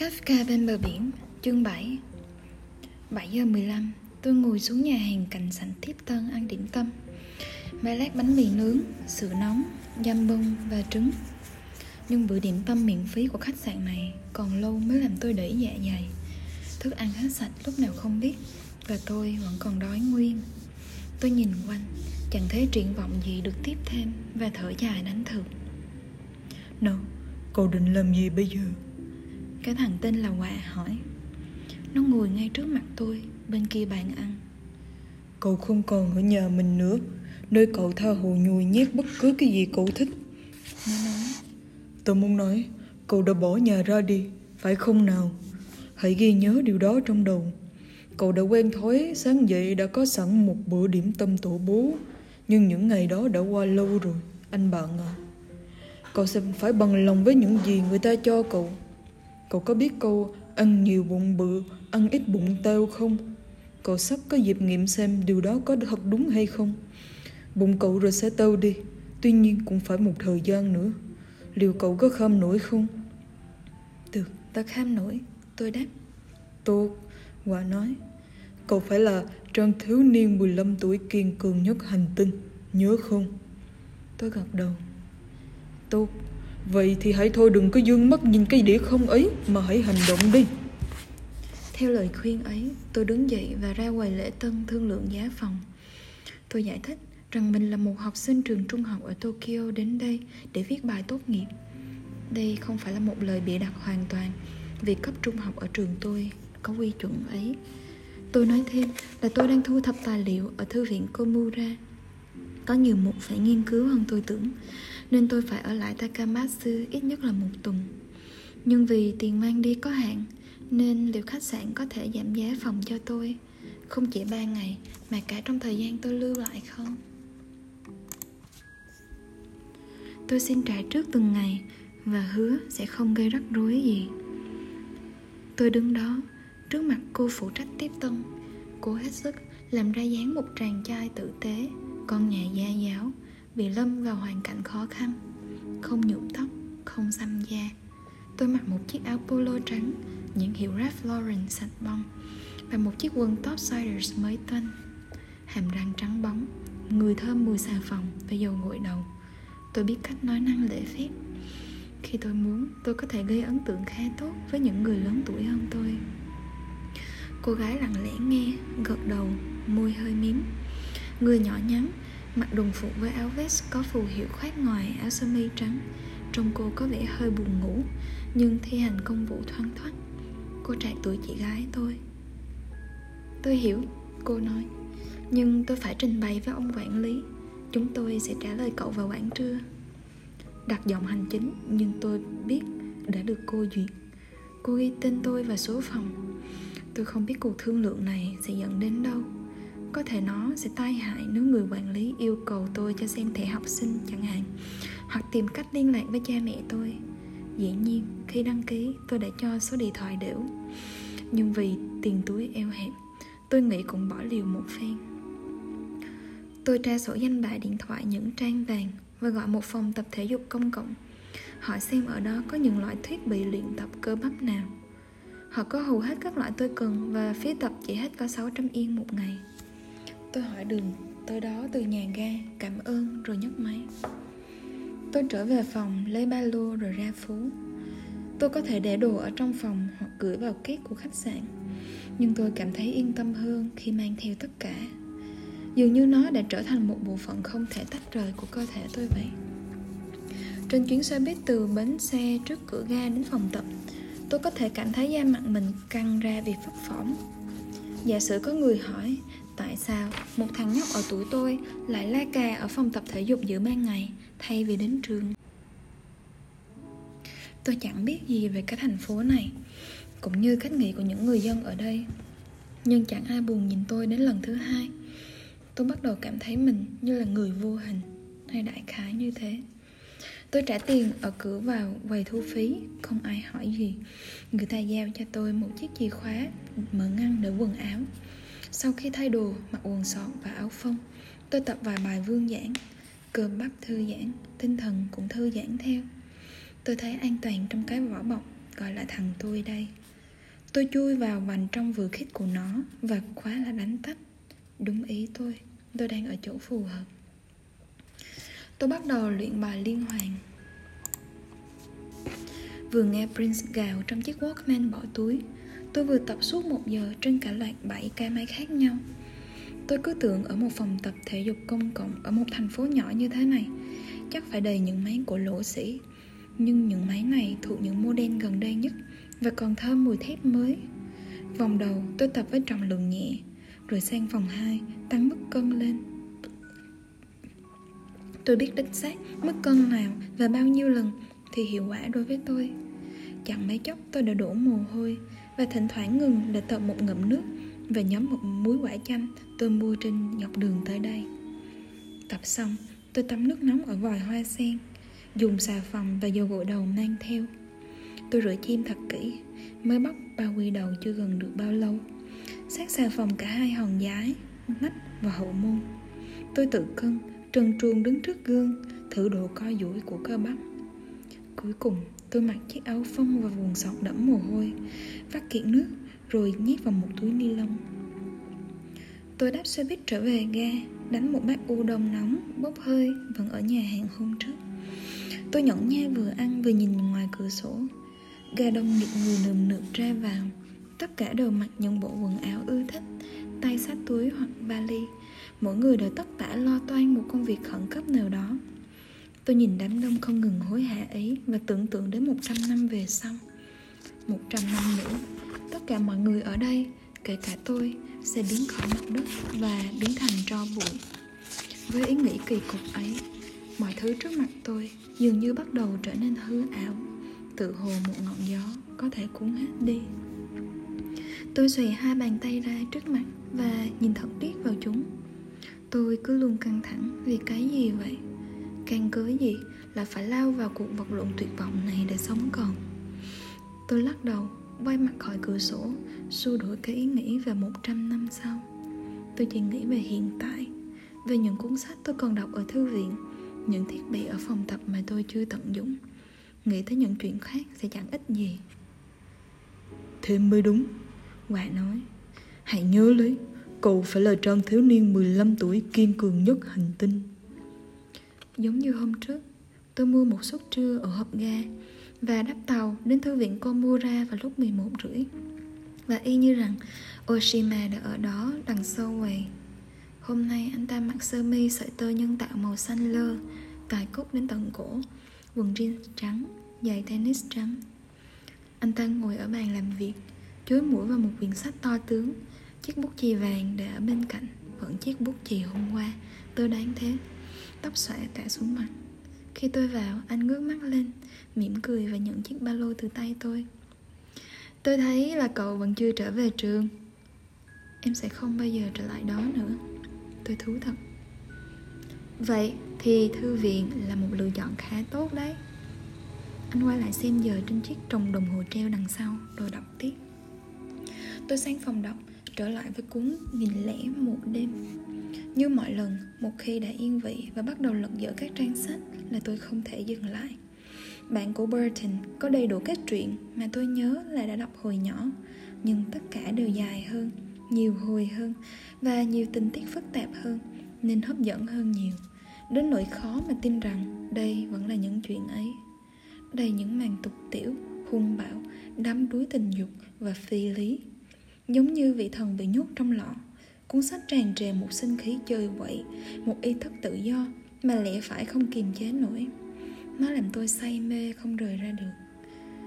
Kafka Bên Bờ Biển, chương 7. 7:15, tôi ngồi xuống nhà hàng cạnh sảnh tiếp tân ăn điểm tâm. Mấy lát bánh mì nướng, sữa nóng, dăm bông và trứng. Nhưng bữa điểm tâm miễn phí của khách sạn này còn lâu mới làm tôi đẩy dạ dày. Thức ăn hết sạch lúc nào không biết, và tôi vẫn còn đói nguyên. Tôi nhìn quanh, chẳng thấy triển vọng gì được tiếp thêm, và thở dài đánh thượt. Nó, cậu định làm gì bây giờ? Cái thằng tên là Hòa hỏi. Nó ngồi ngay trước mặt tôi, bên kia bàn ăn. Cậu không còn ở nhà mình nữa, nơi cậu tha hồ nhồi nhét bất cứ cái gì cậu thích. Nó nói. Tôi muốn nói, cậu đã bỏ nhà ra đi, phải không nào? Hãy ghi nhớ điều đó trong đầu. Cậu đã quen thói sáng dậy đã có sẵn một bữa điểm tâm tổ bố. Nhưng những ngày đó đã qua lâu rồi, anh bạn ạ. Cậu sẽ phải bằng lòng với những gì người ta cho cậu. Cậu có biết câu ăn nhiều bụng bự, ăn ít bụng teo không? Cậu sắp có dịp nghiệm xem điều đó có thật đúng hay không. Bụng cậu rồi sẽ teo đi, tuy nhiên cũng phải một thời gian nữa. Liệu cậu có kham nổi không? Được, ta kham nổi, tôi đáp. Tốt, Quả nói. Cậu phải là trang thiếu niên 15 tuổi kiên cường nhất hành tinh, nhớ không? Tôi gật đầu. Tốt, vậy thì hãy thôi đừng có dương mắt nhìn cái đĩa không ấy mà hãy hành động đi. Theo lời khuyên ấy, tôi đứng dậy và ra ngoài lễ tân thương lượng giá phòng. Tôi giải thích rằng mình là một học sinh trường trung học ở Tokyo đến đây để viết bài tốt nghiệp. Đây không phải là một lời bịa đặt hoàn toàn, vì cấp trung học ở trường tôi có quy chuẩn ấy. Tôi nói thêm là tôi đang thu thập tài liệu ở thư viện Komura. Có nhiều mục phải nghiên cứu hơn tôi tưởng, nên tôi phải ở lại Takamatsu ít nhất là một tuần. Nhưng vì tiền mang đi có hạn, nên liệu khách sạn có thể giảm giá phòng cho tôi, không chỉ 3 ngày mà cả trong thời gian tôi lưu lại không? Tôi xin trả trước từng ngày và hứa sẽ không gây rắc rối gì. Tôi đứng đó, trước mặt cô phụ trách tiếp tân. Cô hết sức làm ra dáng một chàng trai tử tế, con nhà gia giáo, bị lâm vào hoàn cảnh khó khăn. Không nhuộm tóc, không xăm da. Tôi mặc một chiếc áo polo trắng, nhãn hiệu Ralph Lauren sạch bong, và một chiếc quần Top Siders mới tinh. Hàm răng trắng bóng, người thơm mùi xà phòng và dầu gội đầu. Tôi biết cách nói năng lễ phép. Khi tôi muốn, tôi có thể gây ấn tượng khá tốt với những người lớn tuổi hơn tôi. Cô gái lặng lẽ nghe, gật đầu, môi hơi mím. Người nhỏ nhắn, mặc đồng phục với áo vest có phù hiệu khoác ngoài áo sơ mi trắng. Trông cô có vẻ hơi buồn ngủ, nhưng thi hành công vụ thoăn thoắt. Cô trạc tuổi chị gái tôi. Tôi hiểu, cô nói, nhưng tôi phải trình bày với ông quản lý. Chúng tôi sẽ trả lời cậu vào khoảng trưa. Đặt giọng hành chính, nhưng tôi biết đã được cô duyệt. Cô ghi tên tôi và số phòng. Tôi không biết cuộc thương lượng này sẽ dẫn đến đâu. Có thể nó sẽ tai hại nếu người quản lý yêu cầu tôi cho xem thẻ học sinh chẳng hạn, hoặc tìm cách liên lạc với cha mẹ tôi. Dĩ nhiên, khi đăng ký tôi đã cho số điện thoại đểu, nhưng vì tiền túi eo hẹp, tôi nghĩ cũng bỏ liều một phen. Tôi tra sổ danh bạ điện thoại những trang vàng và gọi một phòng tập thể dục công cộng, hỏi xem ở đó có những loại thiết bị luyện tập cơ bắp nào. Họ có hầu hết các loại tôi cần, và phí tập chỉ hết có 600 yên một ngày. Tôi hỏi đường tới đó từ nhà ga, cảm ơn rồi nhấc máy. Tôi trở về phòng, lấy ba lô rồi ra phố. Tôi có thể để đồ ở trong phòng hoặc gửi vào két của khách sạn, nhưng tôi cảm thấy yên tâm hơn khi mang theo tất cả. Dường như nó đã trở thành một bộ phận không thể tách rời của cơ thể tôi vậy. Trên chuyến xe buýt từ bến xe trước cửa ga đến phòng tập, tôi có thể cảm thấy da mặt mình căng ra vì phấp phỏng. Giả sử có người hỏi tại sao một thằng nhóc ở tuổi tôi lại la cà ở phòng tập thể dục giữa ban ngày thay vì đến trường. Tôi chẳng biết gì về cái thành phố này, cũng như cách nghĩ của những người dân ở đây. Nhưng chẳng ai buồn nhìn tôi đến lần thứ hai. Tôi bắt đầu cảm thấy mình như là người vô hình, hay đại khái như thế. Tôi trả tiền ở cửa vào quầy thu phí, không ai hỏi gì. Người ta giao cho tôi một chiếc chìa khóa mở ngăn để quần áo. Sau khi thay đồ, mặc quần sọt và áo phông, tôi tập vài bài vương giãn. Cơ bắp thư giãn, tinh thần cũng thư giãn theo. Tôi thấy an toàn trong cái vỏ bọc, gọi là thằng tôi đây. Tôi chui vào vành trong vừa khít của nó và khóa là đánh tách. Đúng ý tôi đang ở chỗ phù hợp. Tôi bắt đầu luyện bài liên hoàn. Vừa nghe Prince gào trong chiếc Walkman bỏ túi, tôi vừa tập suốt 1 giờ trên cả loạt 7 cái máy khác nhau. Tôi cứ tưởng ở một phòng tập thể dục công cộng ở một thành phố nhỏ như thế này chắc phải đầy những máy của lỗ sĩ. Nhưng những máy này thuộc những model gần đây nhất và còn thơm mùi thép mới. Vòng đầu tôi tập với trọng lượng nhẹ, rồi sang vòng 2 tăng mức cân lên. Tôi biết chính xác mức cân nào và bao nhiêu lần thì hiệu quả đối với tôi. Chẳng mấy chốc tôi đã đổ mồ hôi và thỉnh thoảng ngừng để tập một ngụm nước và nhóm một muối quả chanh tôi mua trên dọc đường tới đây. Tập xong, tôi tắm nước nóng ở vòi hoa sen, dùng xà phòng và dầu gội đầu mang theo. Tôi rửa chim thật kỹ, mới bóc bao quy đầu chưa gần được bao lâu. Sát xà phòng cả hai hòn giái, nách và hậu môn. Tôi tự cân, trần truồng đứng trước gương, thử độ co duỗi của cơ bắp. Cuối cùng, tôi mặc chiếc áo phông và quần sọt đẫm mồ hôi, vắt kiệt nước, rồi nhét vào một túi ni lông. Tôi đáp xe buýt trở về ga, đánh một bát udon nóng, bốc hơi, vẫn ở nhà hàng hôm trước. Tôi nhẫn nha vừa ăn vừa nhìn ngoài cửa sổ. Ga đông nghịt người nườm nượp ra vào. Tất cả đều mặc những bộ quần áo ưa thích, tay xách túi hoặc vali. Mỗi người đều tất tả lo toan một công việc khẩn cấp nào đó. Tôi nhìn đám đông không ngừng hối hả ấy và tưởng tượng đến 100 năm về sau. 100 năm nữa, tất cả mọi người ở đây, kể cả tôi, sẽ biến khỏi mặt đất và biến thành tro bụi. Với ý nghĩ kỳ cục ấy, mọi thứ trước mặt tôi dường như bắt đầu trở nên hư ảo, tự hồ một ngọn gió có thể cuốn hết đi. Tôi xòe 2 bàn tay ra trước mặt và nhìn thật tiếc vào chúng. Tôi cứ luôn căng thẳng vì cái gì vậy? Căn cớ gì là phải lao vào cuộc vật lộn tuyệt vọng này để sống còn? Tôi lắc đầu, quay mặt khỏi cửa sổ, xua đuổi cái ý nghĩ về 100 năm sau. Tôi chỉ nghĩ về hiện tại, về những cuốn sách tôi còn đọc ở thư viện, những thiết bị ở phòng tập mà tôi chưa tận dụng. Nghĩ tới những chuyện khác sẽ chẳng ích gì. Thế mới đúng, Quả nói. Hãy nhớ lấy, cậu phải là Trang thiếu niên 15 tuổi kiên cường nhất hành tinh. Giống như hôm trước, tôi mua một suất trưa ở hộp ga và đáp tàu đến thư viện Komura vào lúc 11:30. Và y như rằng Oshima đã ở đó đằng sau quầy. Hôm nay anh ta mặc sơ mi sợi tơ nhân tạo màu xanh lơ, cài cúc đến tận cổ, quần jean trắng, giày tennis trắng. Anh ta ngồi ở bàn làm việc, chối mũi vào một quyển sách to tướng. Chiếc bút chì vàng để ở bên cạnh, vẫn chiếc bút chì hôm qua, tôi đoán thế. Tóc xõa cả xuống mặt. Khi tôi vào, anh ngước mắt lên, mỉm cười và nhận chiếc ba lô từ tay tôi. Tôi thấy là cậu vẫn chưa trở về trường. Em sẽ không bao giờ trở lại đó nữa, tôi thú thật. Vậy thì thư viện là một lựa chọn khá tốt đấy. Anh quay lại xem giờ trên chiếc trồng đồng hồ treo đằng sau, rồi đọc tiếp. Tôi sang phòng đọc, trở lại với cuốn 1001 đêm. Như mọi lần, một khi đã yên vị và bắt đầu lật dở các trang sách là tôi không thể dừng lại. Bản của Burton có đầy đủ các truyện mà tôi nhớ là đã đọc hồi nhỏ, nhưng tất cả đều dài hơn, nhiều hồi hơn và nhiều tình tiết phức tạp hơn, nên hấp dẫn hơn nhiều. Đến nỗi khó mà tin rằng đây vẫn là những chuyện ấy. Đầy những màn tục tiểu, hung bạo, đắm đuối tình dục và phi lý. Giống như vị thần bị nhốt trong lọ, cuốn sách tràn trề một sinh khí chơi quậy, một ý thức tự do mà lẽ phải không kiềm chế nổi. Nó làm tôi say mê không rời ra được.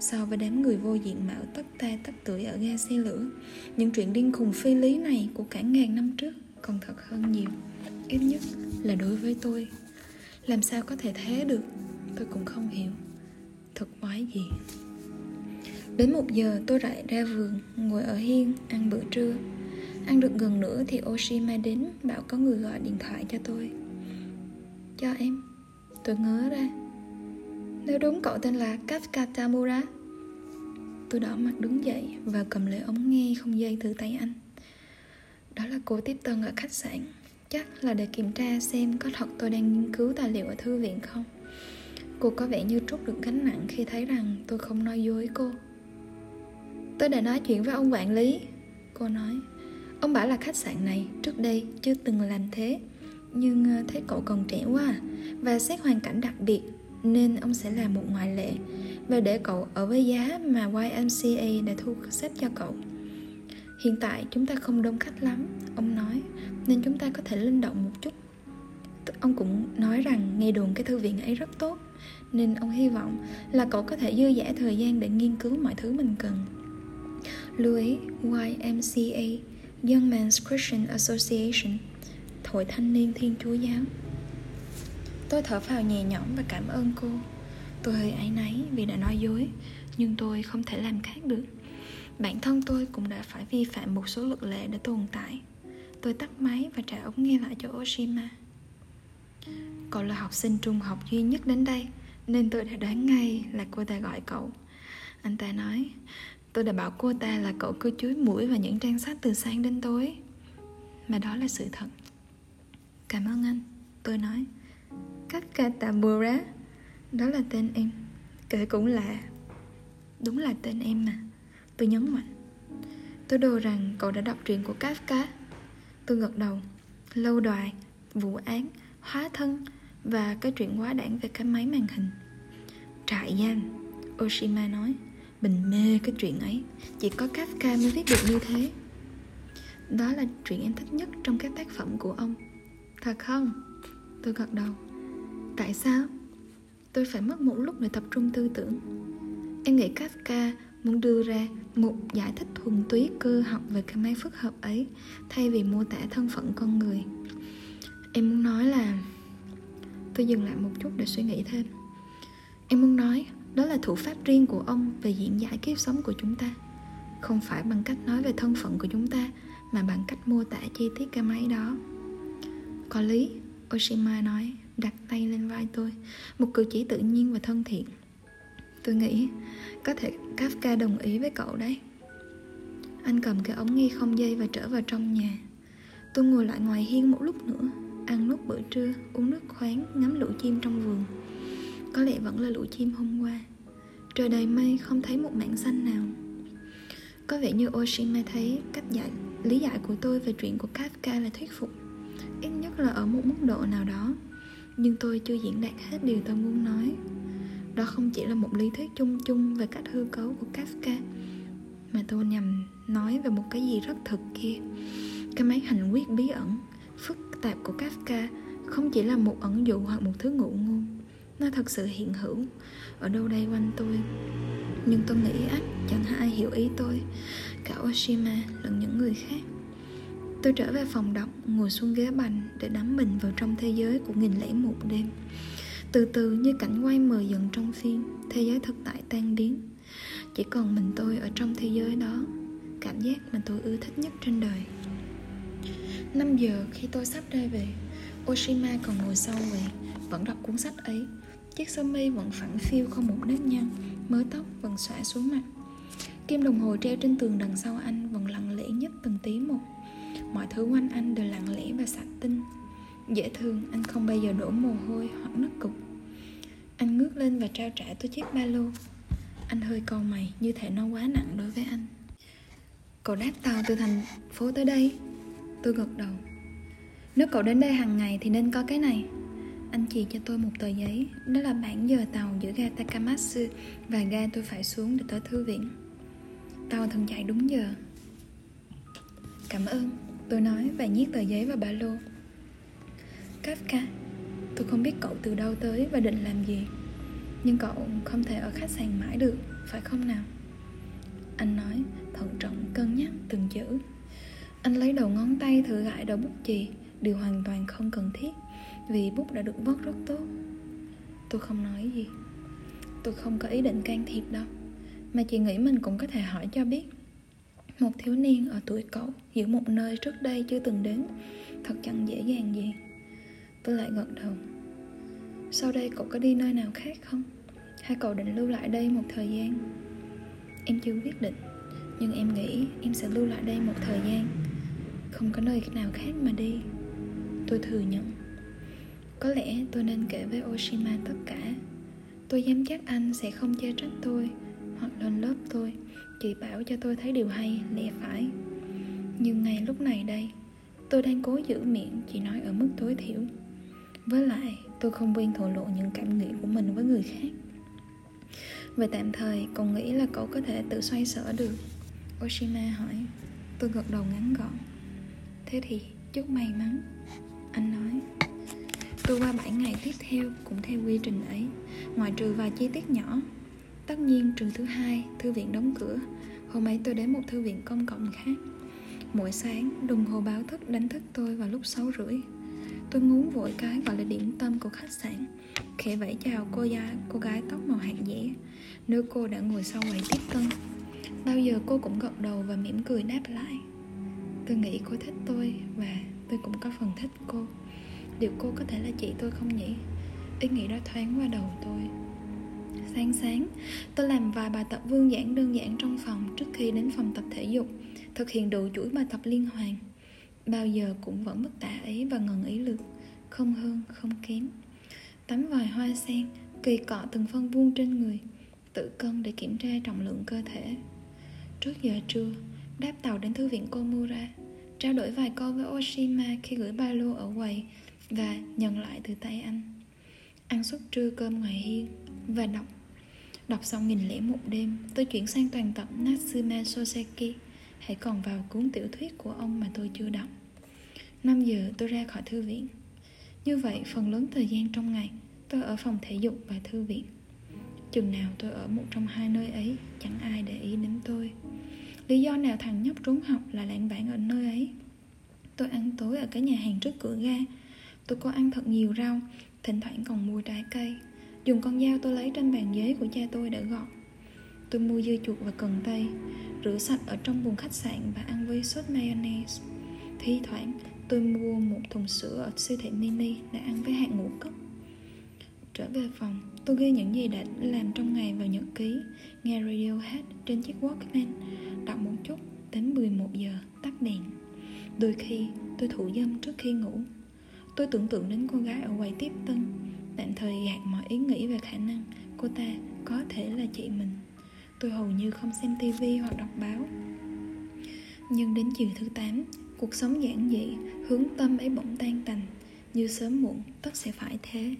So với đám người vô diện mạo tất ta tất tưởi ở ga xe lửa, những chuyện điên khùng phi lý này của cả ngàn năm trước còn thật hơn nhiều, ít nhất là đối với tôi. Làm sao có thể thế được, tôi cũng không hiểu. Thật quái gì. Đến 1 giờ tôi lại ra vườn, ngồi ở hiên, ăn bữa trưa. Ăn được gần nửa thì Oshima đến, bảo có người gọi điện thoại cho tôi. Cho em, tôi ngớ ra. Nếu đúng cậu tên là Kafka Tamura. Tôi đỏ mặt đứng dậy và cầm lấy ống nghe không dây từ tay anh. Đó là cô tiếp tân ở khách sạn. Chắc là để kiểm tra xem có thật tôi đang nghiên cứu tài liệu ở thư viện không. Cô có vẻ như trút được gánh nặng khi thấy rằng tôi không nói dối cô. Tôi đã nói chuyện với ông quản lý, cô nói. Ông bảo là khách sạn này trước đây chưa từng làm thế, nhưng thấy cậu còn trẻ quá à, và xét hoàn cảnh đặc biệt nên ông sẽ làm một ngoại lệ và để cậu ở với giá mà YMCA đã thu xếp cho cậu. Hiện tại chúng ta không đông khách lắm, ông nói, nên chúng ta có thể linh động một chút. Ông cũng nói rằng nghe đồn cái thư viện ấy rất tốt, nên ông hy vọng là cậu có thể dư dả thời gian để nghiên cứu mọi thứ mình cần. Lưu ý, YMCA, Young Men's Christian Association, Hội Thanh niên Thiên Chúa Giáo. Tôi thở phào nhẹ nhõm và cảm ơn cô. Tôi hơi áy náy vì đã nói dối, nhưng tôi không thể làm khác được. Bản thân tôi cũng đã phải vi phạm một số luật lệ để tồn tại. Tôi tắt máy và trả ống nghe lại cho Oshima. Cậu là học sinh trung học duy nhất đến đây, nên tôi đã đoán ngay là cô ta gọi cậu. Anh ta nói, tôi đã bảo cô ta là cậu cứ chúi mũi vào những trang sách từ sáng đến tối. Mà đó là sự thật. Cảm ơn anh, tôi nói. Kafka Tamura, đó là tên em. Kể cũng lạ. Đúng là tên em mà, tôi nhấn mạnh. Tôi đồ rằng cậu đã đọc truyện của Kafka. Tôi gật đầu. Lâu Đài, Vụ Án, Hóa Thân và cái chuyện quá đản về cái máy màn hình. Trại giam, Oshima nói. Mình mê cái chuyện ấy. Chỉ có Kafka mới viết được như thế. Đó là chuyện em thích nhất trong các tác phẩm của ông. Thật không? Tôi gật đầu. Tại sao? Tôi phải mất một lúc để tập trung tư tưởng. Em nghĩ Kafka muốn đưa ra một giải thích thuần túy cơ học về cái máy phức hợp ấy, thay vì mô tả thân phận con người. Em muốn nói là... Tôi dừng lại một chút để suy nghĩ thêm. Em muốn nói đó là thủ pháp riêng của ông về diễn giải kiếp sống của chúng ta. Không phải bằng cách nói về thân phận của chúng ta, mà bằng cách mô tả chi tiết cái máy đó. Có lý, Oshima nói, đặt tay lên vai tôi, một cử chỉ tự nhiên và thân thiện. Tôi nghĩ có thể Kafka đồng ý với cậu đấy. Anh cầm cái ống nghe không dây và trở vào trong nhà. Tôi ngồi lại ngoài hiên một lúc nữa, ăn nốt bữa trưa, uống nước khoáng, ngắm lũ chim trong vườn. Có lẽ vẫn là lũ chim hôm qua. Trời đầy mây, không thấy một mảng xanh nào. Có vẻ như Oshima thấy cách lý giải của tôi về chuyện của Kafka là thuyết phục, ít nhất là ở một mức độ nào đó. Nhưng tôi chưa diễn đạt hết điều tôi muốn nói. Đó không chỉ là một lý thuyết chung chung về cách hư cấu của Kafka, mà tôi nhằm nói về một cái gì rất thực kia. Cái máy hành quyết bí ẩn, phức tạp của Kafka không chỉ là một ẩn dụ hoặc một thứ ngụ ngôn. Nó thật sự hiện hữu ở đâu đây quanh tôi. Nhưng tôi nghĩ ắt chẳng ai hiểu ý tôi, cả Oshima lẫn những người khác. Tôi trở về phòng đọc, ngồi xuống ghế bành để đắm mình vào trong thế giới của 1001 đêm. Từ từ như cảnh quay mờ dần trong phim, thế giới thực tại tan biến. Chỉ còn mình tôi ở trong thế giới đó, cảm giác mà tôi ưa thích nhất trên đời. 5 giờ khi tôi sắp ra về, Oshima còn ngồi sâu vậy, vẫn đọc cuốn sách ấy. Chiếc sơ mi vẫn phẳng phiu không một nếp nhăn, mớ tóc vẫn xõa xuống mặt. Kim đồng hồ treo trên tường đằng sau anh vẫn lặng lẽ nhấp từng tí một. Mọi thứ quanh anh đều lặng lẽ và sạch tinh. Dễ thương, anh không bao giờ đổ mồ hôi hoặc nứt cục. Anh ngước lên và trao trả tôi chiếc ba lô. Anh hơi cau mày, như thể nó quá nặng đối với anh. Cậu đáp tàu từ thành phố tới đây? Tôi gật đầu. Nếu cậu đến đây hàng ngày thì nên có cái này. Anh chỉ cho tôi một tờ giấy. Đó là bảng giờ tàu giữa ga Takamatsu và ga tôi phải xuống để tới thư viện. Tàu thường chạy đúng giờ. Cảm ơn, tôi nói và nhét tờ giấy vào ba lô. Kafka, tôi không biết cậu từ đâu tới và định làm gì, nhưng cậu không thể ở khách sạn mãi được, phải không nào? Anh nói, thận trọng cân nhắc từng chữ. Anh lấy đầu ngón tay thử gãi đầu bút chì, điều hoàn toàn không cần thiết, vì bút đã được vớt rất tốt. Tôi không nói gì. Tôi không có ý định can thiệp đâu, mà chỉ nghĩ mình cũng có thể hỏi cho biết. Một thiếu niên ở tuổi cậu giữa một nơi trước đây chưa từng đến, thật chẳng dễ dàng gì. Tôi lại gật đầu. Sau đây cậu có đi nơi nào khác không? Hay cậu định lưu lại đây một thời gian? Em chưa quyết định, nhưng em nghĩ em sẽ lưu lại đây một thời gian. Không có nơi nào khác mà đi. Tôi thừa nhận. Có lẽ tôi nên kể với Oshima tất cả. Tôi dám chắc anh sẽ không chê trách tôi hoặc lên lớp tôi, Chị bảo cho tôi thấy điều hay, lẽ phải. Nhưng ngay lúc này đây, tôi đang cố giữ miệng chỉ nói ở mức tối thiểu. Với lại, tôi không quen thổ lộ những cảm nghĩ của mình với người khác. Về tạm thời, cậu nghĩ là cậu có thể tự xoay sở được? Oshima hỏi. Tôi gật đầu ngắn gọn. Thế thì chúc may mắn, anh nói. Tôi qua 7 ngày tiếp theo cũng theo quy trình ấy, ngoại trừ vài chi tiết nhỏ. Tất nhiên trừ thứ hai, thư viện đóng cửa. Hôm ấy tôi đến một thư viện công cộng khác. Mỗi sáng, đồng hồ báo thức đánh thức tôi vào lúc 6:30. Tôi ngúng vội cái gọi là điểm tâm của khách sạn, khẽ vẫy chào cô gái tóc màu hạt dẻ. Nữ cô đã ngồi sau quầy tiếp tân. Bao giờ cô cũng gật đầu và mỉm cười đáp lại. Tôi nghĩ cô thích tôi và tôi cũng có phần thích cô. Liệu cô có thể là chị tôi không nhỉ? Ý nghĩ đó thoáng qua đầu tôi. Sáng, tôi làm vài bài tập vương giãn đơn giản trong phòng trước khi đến phòng tập thể dục, thực hiện đủ chuỗi bài tập liên hoàn. Bao giờ cũng vẫn mức tả ý và ngần ý lược, không hơn, không kém. Tắm vòi hoa sen, kỳ cọ từng phân vuông trên người, tự cân để kiểm tra trọng lượng cơ thể. Trước giờ trưa, đáp tàu đến thư viện Komura, trao đổi vài câu với Oshima khi gửi ba lô ở quầy và nhận lại từ tay anh. Ăn suốt trưa cơm ngoài hiên và đọc xong 1001 đêm, tôi chuyển sang toàn tập Natsume Soseki. Hãy còn vào cuốn tiểu thuyết của ông mà tôi chưa đọc. 5 giờ tôi ra khỏi thư viện. Như vậy phần lớn thời gian trong ngày tôi ở phòng thể dục và thư viện. Chừng nào tôi ở một trong hai nơi ấy, chẳng ai để ý đến tôi. Lý do nào thằng nhóc trốn học là lãng vãng ở nơi ấy. Tôi ăn tối ở cái nhà hàng trước cửa ga. Tôi có ăn thật nhiều rau, thỉnh thoảng còn mua trái cây. Dùng con dao tôi lấy trên bàn giấy của cha tôi đã gọt. Tôi mua dưa chuột và cần tây, rửa sạch ở trong buồng khách sạn và ăn với sốt mayonnaise. Thi thoảng tôi mua một thùng sữa ở siêu thị mini để ăn với hạt ngũ cốc. Trở về phòng, tôi ghi những gì đã làm trong ngày vào nhật ký, nghe radio hát trên chiếc Walkman, đọc một chút đến 11 giờ tắt đèn. Đôi khi tôi thủ dâm trước khi ngủ. Tôi tưởng tượng đến cô gái ở quầy tiếp tân, tạm thời gạt mọi ý nghĩ về khả năng cô ta có thể là chị mình. Tôi hầu như không xem tivi hoặc đọc báo. Nhưng đến chiều thứ 8, cuộc sống giản dị, hướng tâm ấy bỗng tan tành, như sớm muộn tất sẽ phải thế.